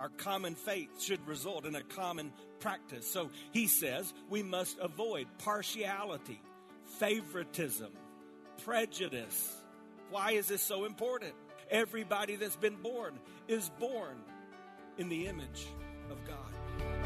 Our common faith should result in a common practice. So he says we must avoid partiality, favoritism, prejudice. Why is this so important? Everybody that's been born is born in the image of God.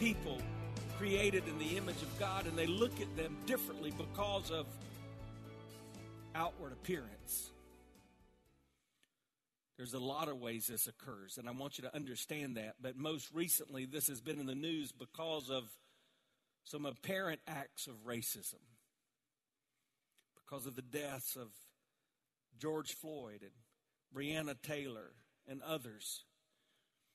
People created in the image of God, and they look at them differently because of outward appearance. There's a lot of ways this occurs, and I want you to understand that, but most recently this has been in the news because of some apparent acts of racism, because of the deaths of George Floyd and Breonna Taylor and others.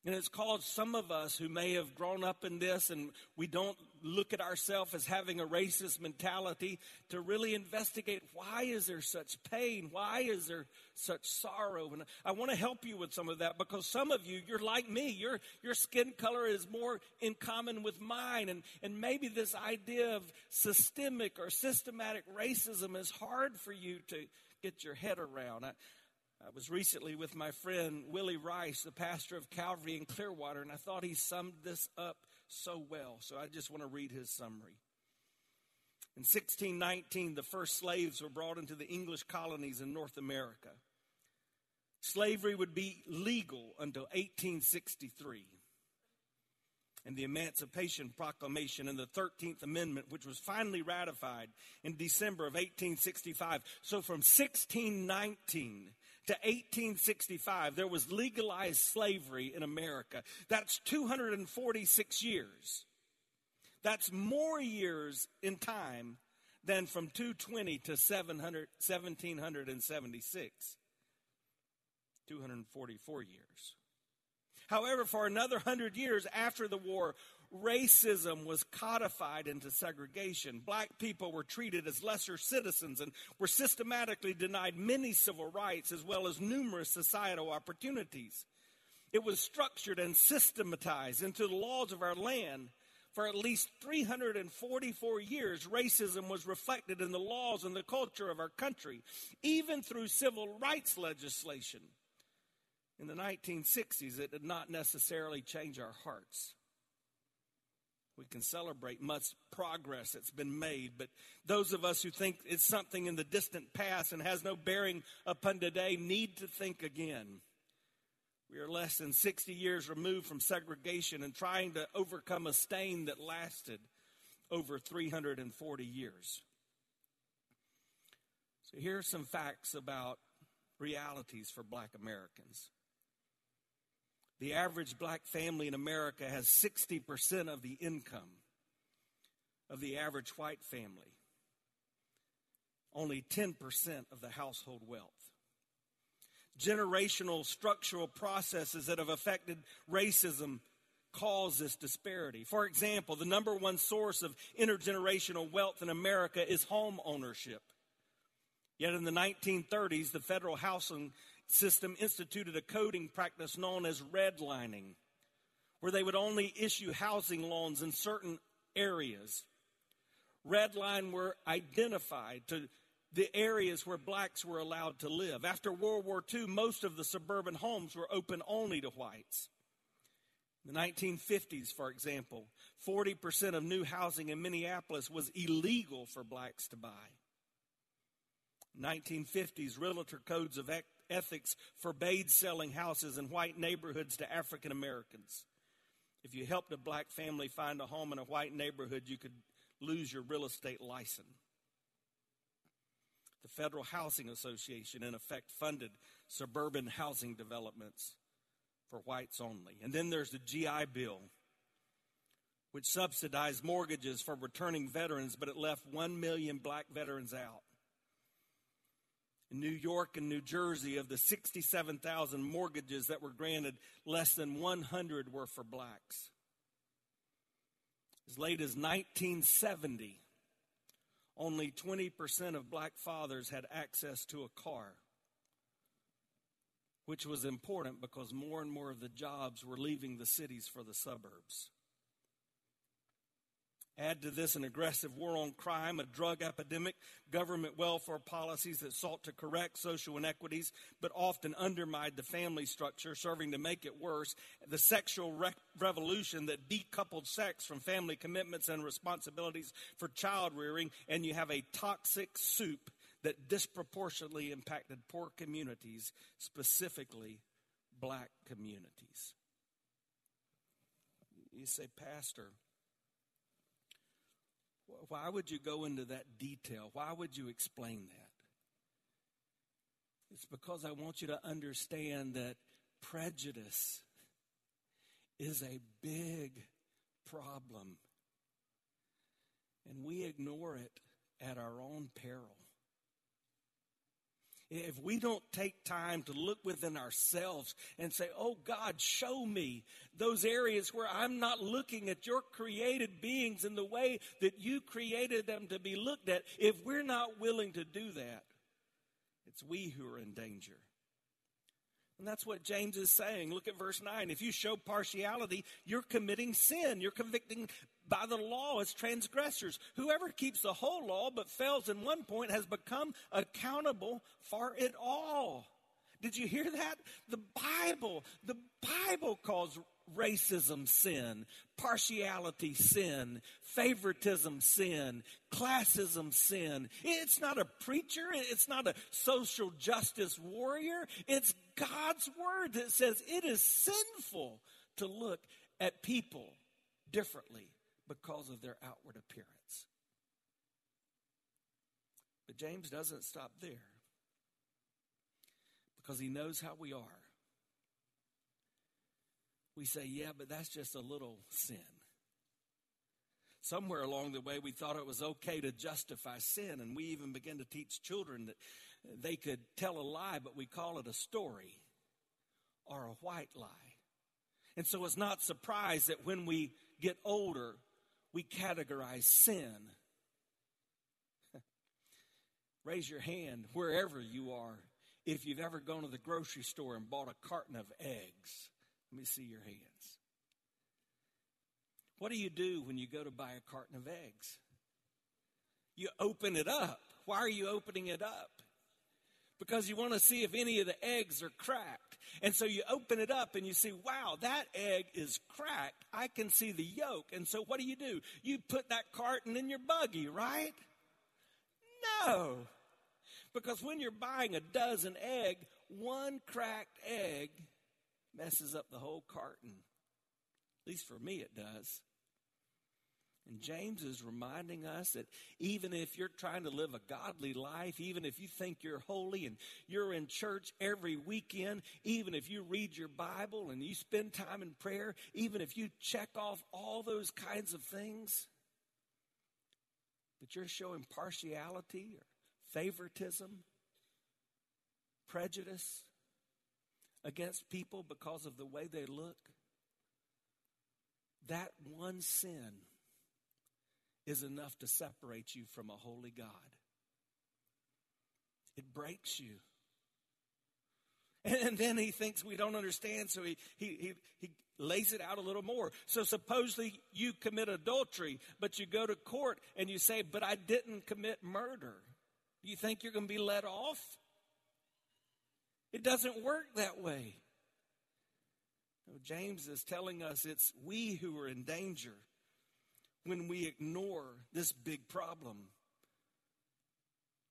And it's caused some of us who may have grown up in this and we don't look at ourselves as having a racist mentality to really investigate, why is there such pain? Why is there such sorrow? And I want to help you with some of that, because some of you, you're like me. Your skin color is more in common with mine. And maybe this idea of systemic or systematic racism is hard for you to get your head around. I was recently with my friend Willie Rice, the pastor of Calvary in Clearwater, and I thought he summed this up so well. So I just want to read his summary. In 1619, the first slaves were brought into the English colonies in North America. Slavery would be legal until 1863. And the Emancipation Proclamation and the 13th Amendment, which was finally ratified in December of 1865. So from 1619 to 1865, there was legalized slavery in America. That's 246 years. That's more years in time than from 220 to 1776. 244 years. However, for another 100 years after the war, racism was codified into segregation. Black people were treated as lesser citizens and were systematically denied many civil rights as well as numerous societal opportunities. It was structured and systematized into the laws of our land. For at least 344 years, racism was reflected in the laws and the culture of our country, even through civil rights legislation. In the 1960s, it did not necessarily change our hearts. We can celebrate much progress that's been made, but those of us who think it's something in the distant past and has no bearing upon today need to think again. We are less than 60 years removed from segregation and trying to overcome a stain that lasted over 340 years. So here are some facts about realities for Black Americans. The average Black family in America has 60% of the income of the average white family, only 10% of the household wealth. Generational structural processes that have affected racism cause this disparity. For example, the number one source of intergenerational wealth in America is home ownership. Yet in the 1930s, the federal housing system instituted a coding practice known as redlining, where they would only issue housing loans in certain areas. Redline were identified to the areas where blacks were allowed to live. After World War II, most of the suburban homes were open only to whites. In the 1950s, for example, 40% of new housing in Minneapolis was illegal for blacks to buy. 1950s realtor codes of ethics forbade selling houses in white neighborhoods to African Americans. If you helped a black family find a home in a white neighborhood, you could lose your real estate license. The Federal Housing Association, in effect, funded suburban housing developments for whites only. And then there's the GI Bill, which subsidized mortgages for returning veterans, but it left 1 million black veterans out. In New York and New Jersey, of the 67,000 mortgages that were granted, less than 100 were for blacks. As late as 1970, only 20% of black fathers had access to a car, which was important because more and more of the jobs were leaving the cities for the suburbs. Add to this an aggressive war on crime, a drug epidemic, government welfare policies that sought to correct social inequities but often undermined the family structure, serving to make it worse, the sexual revolution that decoupled sex from family commitments and responsibilities for child rearing, and you have a toxic soup that disproportionately impacted poor communities, specifically black communities. You say, Pastor, why would you go into that detail? Why would you explain that? It's because I want you to understand that prejudice is a big problem, and we ignore it at our own peril. If we don't take time to look within ourselves and say, oh, God, show me those areas where I'm not looking at your created beings in the way that you created them to be looked at. If we're not willing to do that, it's we who are in danger. And that's what James is saying. Look at verse 9. If you show partiality, you're committing sin. You're convicting by the law as transgressors. Whoever keeps the whole law but fails in one point has become accountable for it all. Did you hear that? The Bible calls racism sin, partiality sin, favoritism sin, classism sin. It's not a preacher. It's not a social justice warrior. It's God's word that says it is sinful to look at people differently because of their outward appearance. But James doesn't stop there, because he knows how we are. We say, yeah, but that's just a little sin. Somewhere along the way, we thought it was okay to justify sin, and we even began to teach children that they could tell a lie, but we call it a story or a white lie. And so it's not surprised that when we get older, we categorize sin. Raise your hand wherever you are if you've ever gone to the grocery store and bought a carton of eggs. Let me see your hands. What do you do when you go to buy a carton of eggs? You open it up. Why are you opening it up? Because you want to see if any of the eggs are cracked. And so you open it up and you see, wow, that egg is cracked. I can see the yolk. And so what do? You put that carton in your buggy, right? No. Because when you're buying a dozen egg, one cracked egg messes up the whole carton. At least for me it does. And James is reminding us that even if you're trying to live a godly life, even if you think you're holy and you're in church every weekend, even if you read your Bible and you spend time in prayer, even if you check off all those kinds of things, but you're showing partiality or favoritism, prejudice against people because of the way they look, that one sin is enough to separate you from a holy God. It breaks you. And then he thinks we don't understand, so he lays it out a little more. So supposedly you commit adultery, but you go to court and you say, but I didn't commit murder. Do you think you're going to be let off? It doesn't work that way. No, James is telling us it's we who are in danger when we ignore this big problem.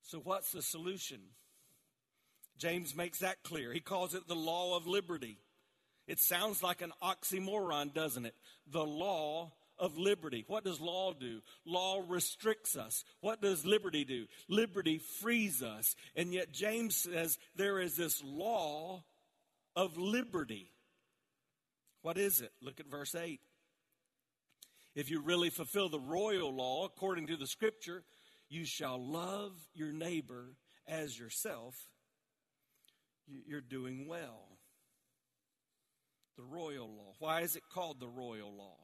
So what's the solution? James makes that clear. He calls it the law of liberty. It sounds like an oxymoron, doesn't it? The law of liberty. What does law do? Law restricts us. What does liberty do? Liberty frees us. And yet James says there is this law of liberty. What is it? Look at verse 8. If you really fulfill the royal law, according to the scripture, you shall love your neighbor as yourself. You're doing well. The royal law. Why is it called the royal law?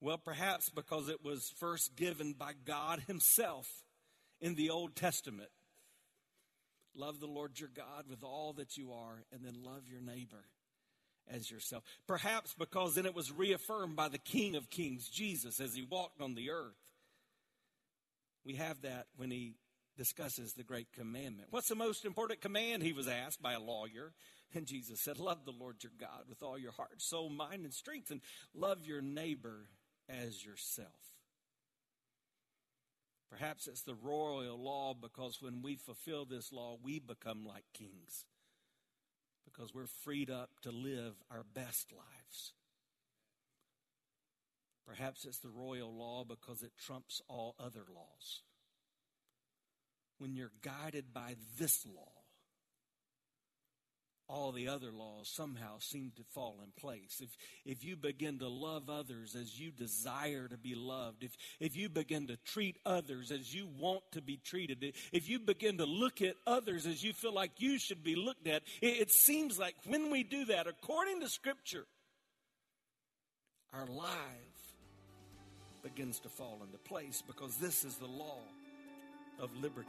Well, perhaps because it was first given by God himself in the Old Testament. Love the Lord your God with all that you are, and then love your neighbor as yourself. Perhaps because then it was reaffirmed by the King of Kings, Jesus, as he walked on the earth. We have that when he discusses the great commandment. What's the most important command? He was asked by a lawyer. And Jesus said, love the Lord your God with all your heart, soul, mind, and strength, and love your neighbor as yourself. Perhaps it's the royal law because when we fulfill this law, we become like kings because we're freed up to live our best lives. Perhaps it's the royal law because it trumps all other laws. When you're guided by this law, all the other laws somehow seem to fall in place. If you begin to love others as you desire to be loved, if you begin to treat others as you want to be treated, if you begin to look at others as you feel like you should be looked at, it seems like when we do that, according to Scripture, our life begins to fall into place because this is the law of liberty.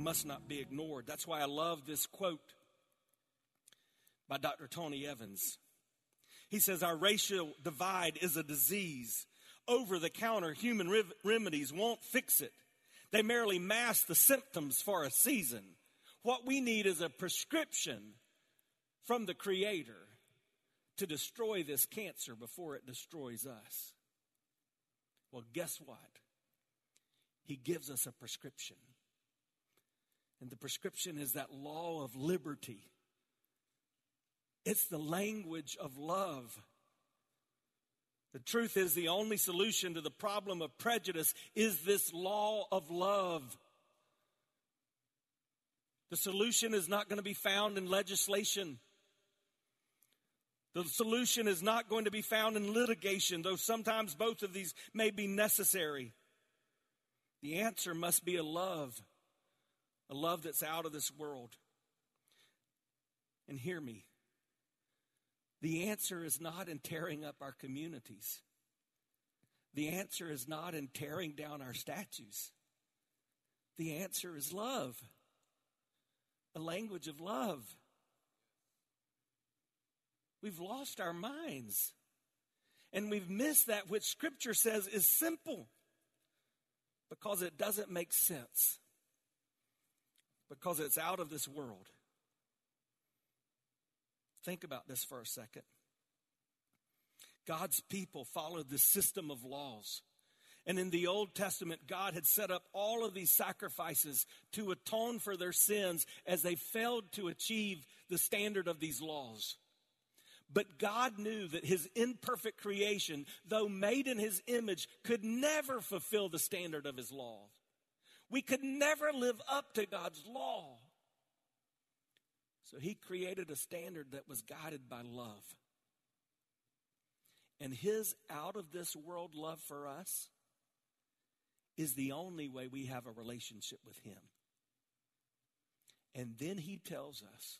Must not be ignored. That's why I love this quote by Dr. Tony Evans. He says, our racial divide is a disease. Over-the-counter human remedies won't fix it. They merely mask the symptoms for a season. What we need is a prescription from the Creator to destroy this cancer before it destroys us. Well, guess what? He gives us a prescription. And the prescription is that law of liberty. It's the language of love. The truth is the only solution to the problem of prejudice is this law of love. The solution is not going to be found in legislation. The solution is not going to be found in litigation, though sometimes both of these may be necessary. The answer must be a love. A love that's out of this world. And hear me. The answer is not in tearing up our communities. The answer is not in tearing down our statues. The answer is love. A language of love. We've lost our minds. And we've missed that which Scripture says is simple. Because it doesn't make sense. Because it's out of this world. Think about this for a second. God's people followed the system of laws. And in the Old Testament, God had set up all of these sacrifices to atone for their sins as they failed to achieve the standard of these laws. But God knew that his imperfect creation, though made in his image, could never fulfill the standard of his law. We could never live up to God's law So he created a standard that was guided by love. And his out-of-this-world love for us is the only way we have a relationship with him. And then he tells us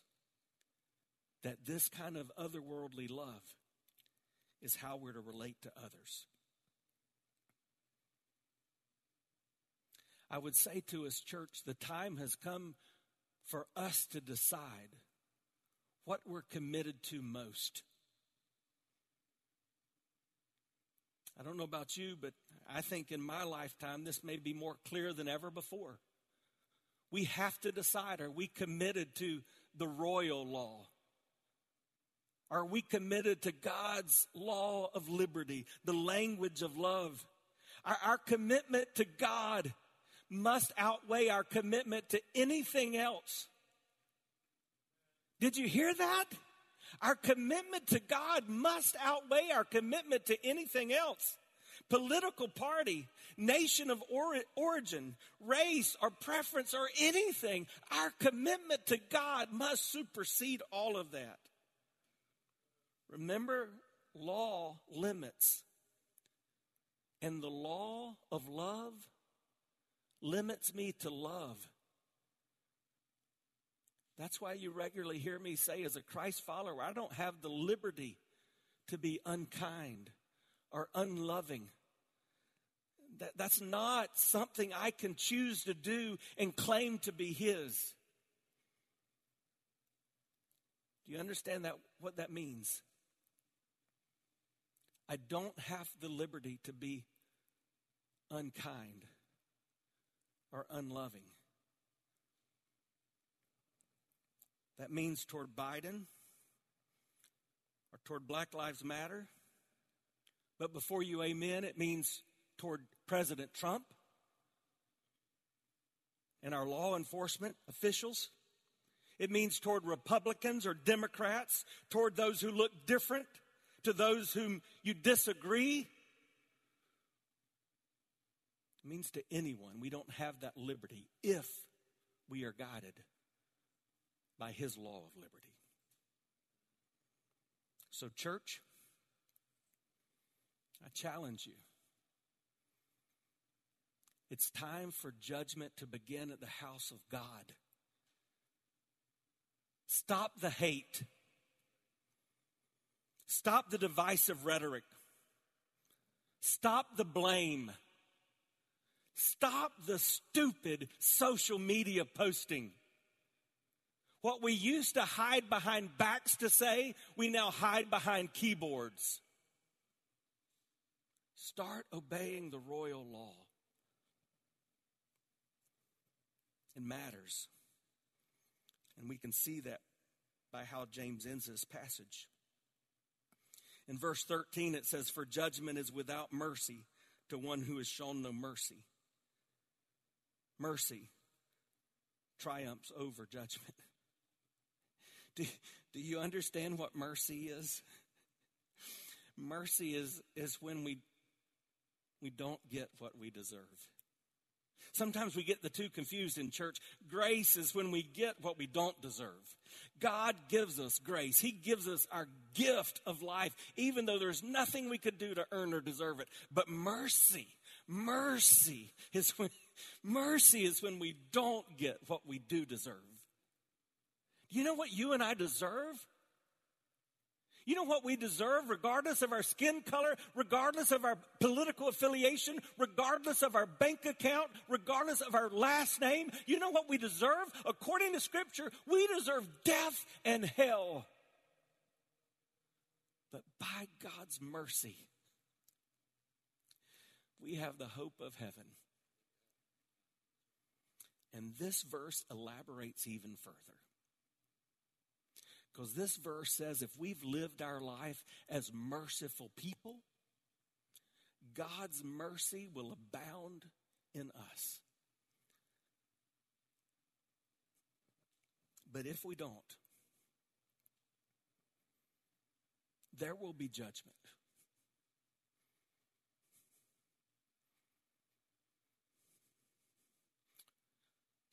that this kind of otherworldly love is how we're to relate to others. I would say to his church, the time has come for us to decide what we're committed to most. I don't know about you, but I think in my lifetime, this may be more clear than ever before. We have to decide, are we committed to the royal law? Are we committed to God's law of liberty, the language of love? Our commitment to God must outweigh our commitment to anything else. Did you hear that? Our commitment to God must outweigh our commitment to anything else. Political party, nation of origin, race or preference or anything, our commitment to God must supersede all of that. Remember, law limits. And the law of love limits me to love. That's why you regularly hear me say, as a Christ follower, I don't have the liberty to be unkind or unloving. That's not something I can choose to do and claim to be his. Do you understand that what that means? I don't have the liberty to be unkind or unloving. That means toward Biden or toward Black Lives Matter. But before you amen, it means toward President Trump and our law enforcement officials. It means toward Republicans or Democrats, toward those who look different, to those whom you disagree. It means to anyone. We don't have that liberty if we are guided by his law of liberty. So, church, I challenge you. It's time for judgment to begin at the house of God. Stop the hate. Stop the divisive rhetoric. Stop the blame. Stop the stupid social media posting. What we used to hide behind backs to say, we now hide behind keyboards. Start obeying the royal law. It matters. And we can see that by how James ends this passage. In verse 13, it says, "For judgment is without mercy to one who has shown no mercy." Mercy triumphs over judgment. Do you understand what mercy is? Mercy is when we don't get what we deserve. Sometimes we get the two confused in church. Grace is when we get what we don't deserve. God gives us grace. He gives us our gift of life, even though there's nothing we could do to earn or deserve it. But mercy is when we don't get what we do deserve. You know what you and I deserve? You know what we deserve, regardless of our skin color, regardless of our political affiliation, regardless of our bank account, regardless of our last name? You know what we deserve? According to Scripture, we deserve death and hell. But by God's mercy, we have the hope of heaven. And this verse elaborates even further. Because this verse says if we've lived our life as merciful people, God's mercy will abound in us. But if we don't, there will be judgment.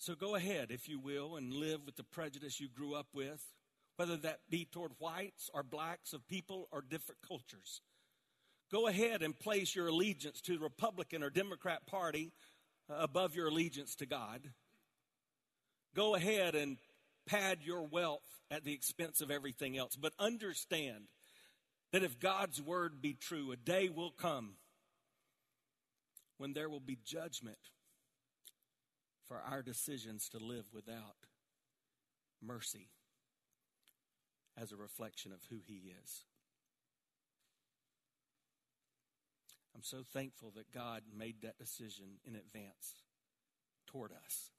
So go ahead, if you will, and live with the prejudice you grew up with, whether that be toward whites or blacks, of people or different cultures. Go ahead and place your allegiance to the Republican or Democrat Party above your allegiance to God. Go ahead and pad your wealth at the expense of everything else. But understand that if God's word be true, a day will come when there will be judgment for our decisions to live without mercy as a reflection of who he is. I'm so thankful that God made that decision in advance toward us.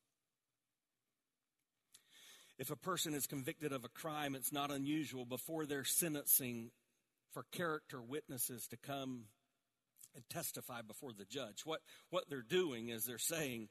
If a person is convicted of a crime, it's not unusual before their sentencing for character witnesses to come and testify before the judge. What they're doing is they're saying,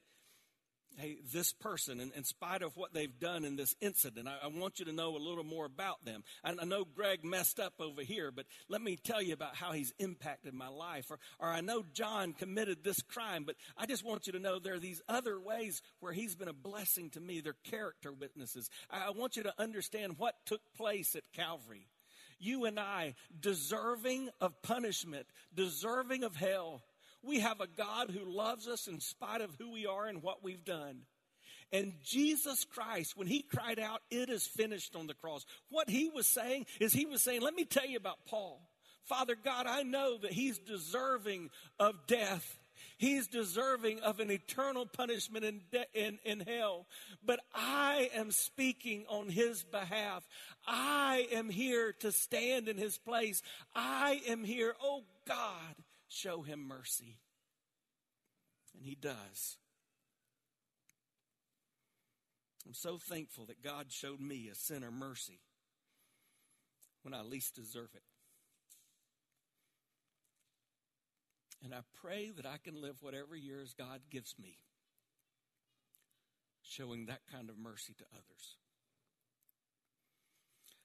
hey, this person, in spite of what they've done in this incident, I want you to know a little more about them. I know Greg messed up over here, but let me tell you about how he's impacted my life. Or I know John committed this crime, but I just want you to know there are these other ways where he's been a blessing to me. They're character witnesses. I want you to understand what took place at Calvary. You and I, deserving of punishment, deserving of hell, we have a God who loves us in spite of who we are and what we've done. And Jesus Christ, when he cried out, "It is finished," on the cross, what he was saying is let me tell you about Paul. Father God, I know that he's deserving of death. He's deserving of an eternal punishment in hell. But I am speaking on his behalf. I am here to stand in his place. I am here, oh God, show him mercy. And he does. I'm so thankful that God showed me, a sinner, mercy when I least deserve it. And I pray that I can live whatever years God gives me, showing that kind of mercy to others.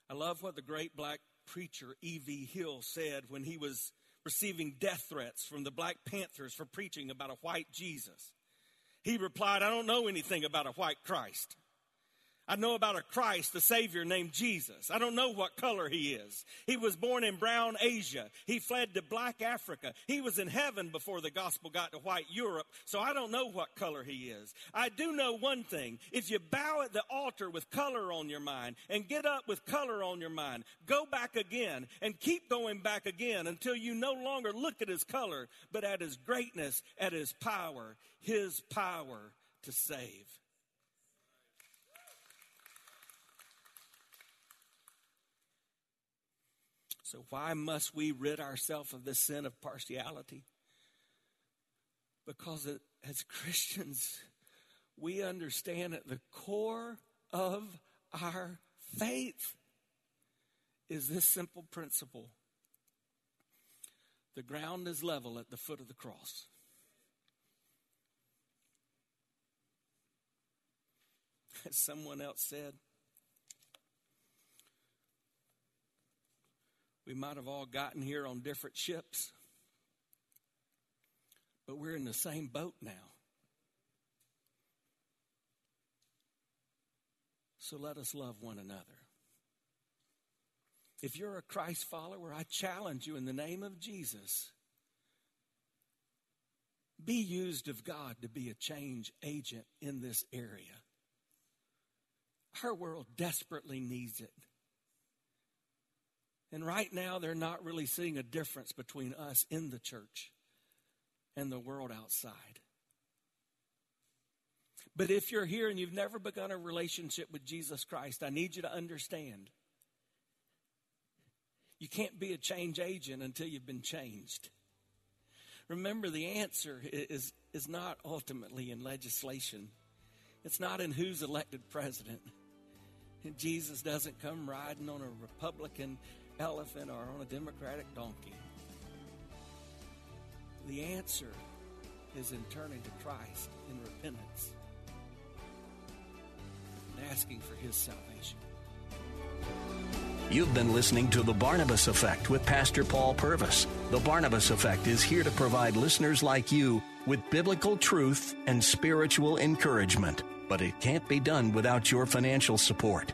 I love what the great black preacher E.V. Hill said when he was receiving death threats from the Black Panthers for preaching about a white Jesus. He replied, "I don't know anything about a white Christ. I know about a Christ, the Savior, named Jesus. I don't know what color he is. He was born in brown Asia. He fled to black Africa. He was in heaven before the gospel got to white Europe, so I don't know what color he is. I do know one thing. If you bow at the altar with color on your mind and get up with color on your mind, go back again and keep going back again until you no longer look at his color, but at his greatness, at his power to save." So why must we rid ourselves of this sin of partiality? Because as Christians, we understand at the core of our faith is this simple principle. The ground is level at the foot of the cross. As someone else said, we might have all gotten here on different ships, but we're in the same boat now. So let us love one another. If you're a Christ follower, I challenge you in the name of Jesus, be used of God to be a change agent in this area. Our world desperately needs it. And right now, they're not really seeing a difference between us in the church and the world outside. But if you're here and you've never begun a relationship with Jesus Christ, I need you to understand, you can't be a change agent until you've been changed. Remember, the answer is not ultimately in legislation. It's not in who's elected president. And Jesus doesn't come riding on a Republican elephant or on a Democratic donkey. The answer is in turning to Christ in repentance and asking for his salvation. You've been listening to The Barnabas Effect with Pastor Paul Purvis. The Barnabas Effect is here to provide listeners like you with biblical truth and spiritual encouragement. but it can't be done without your financial support.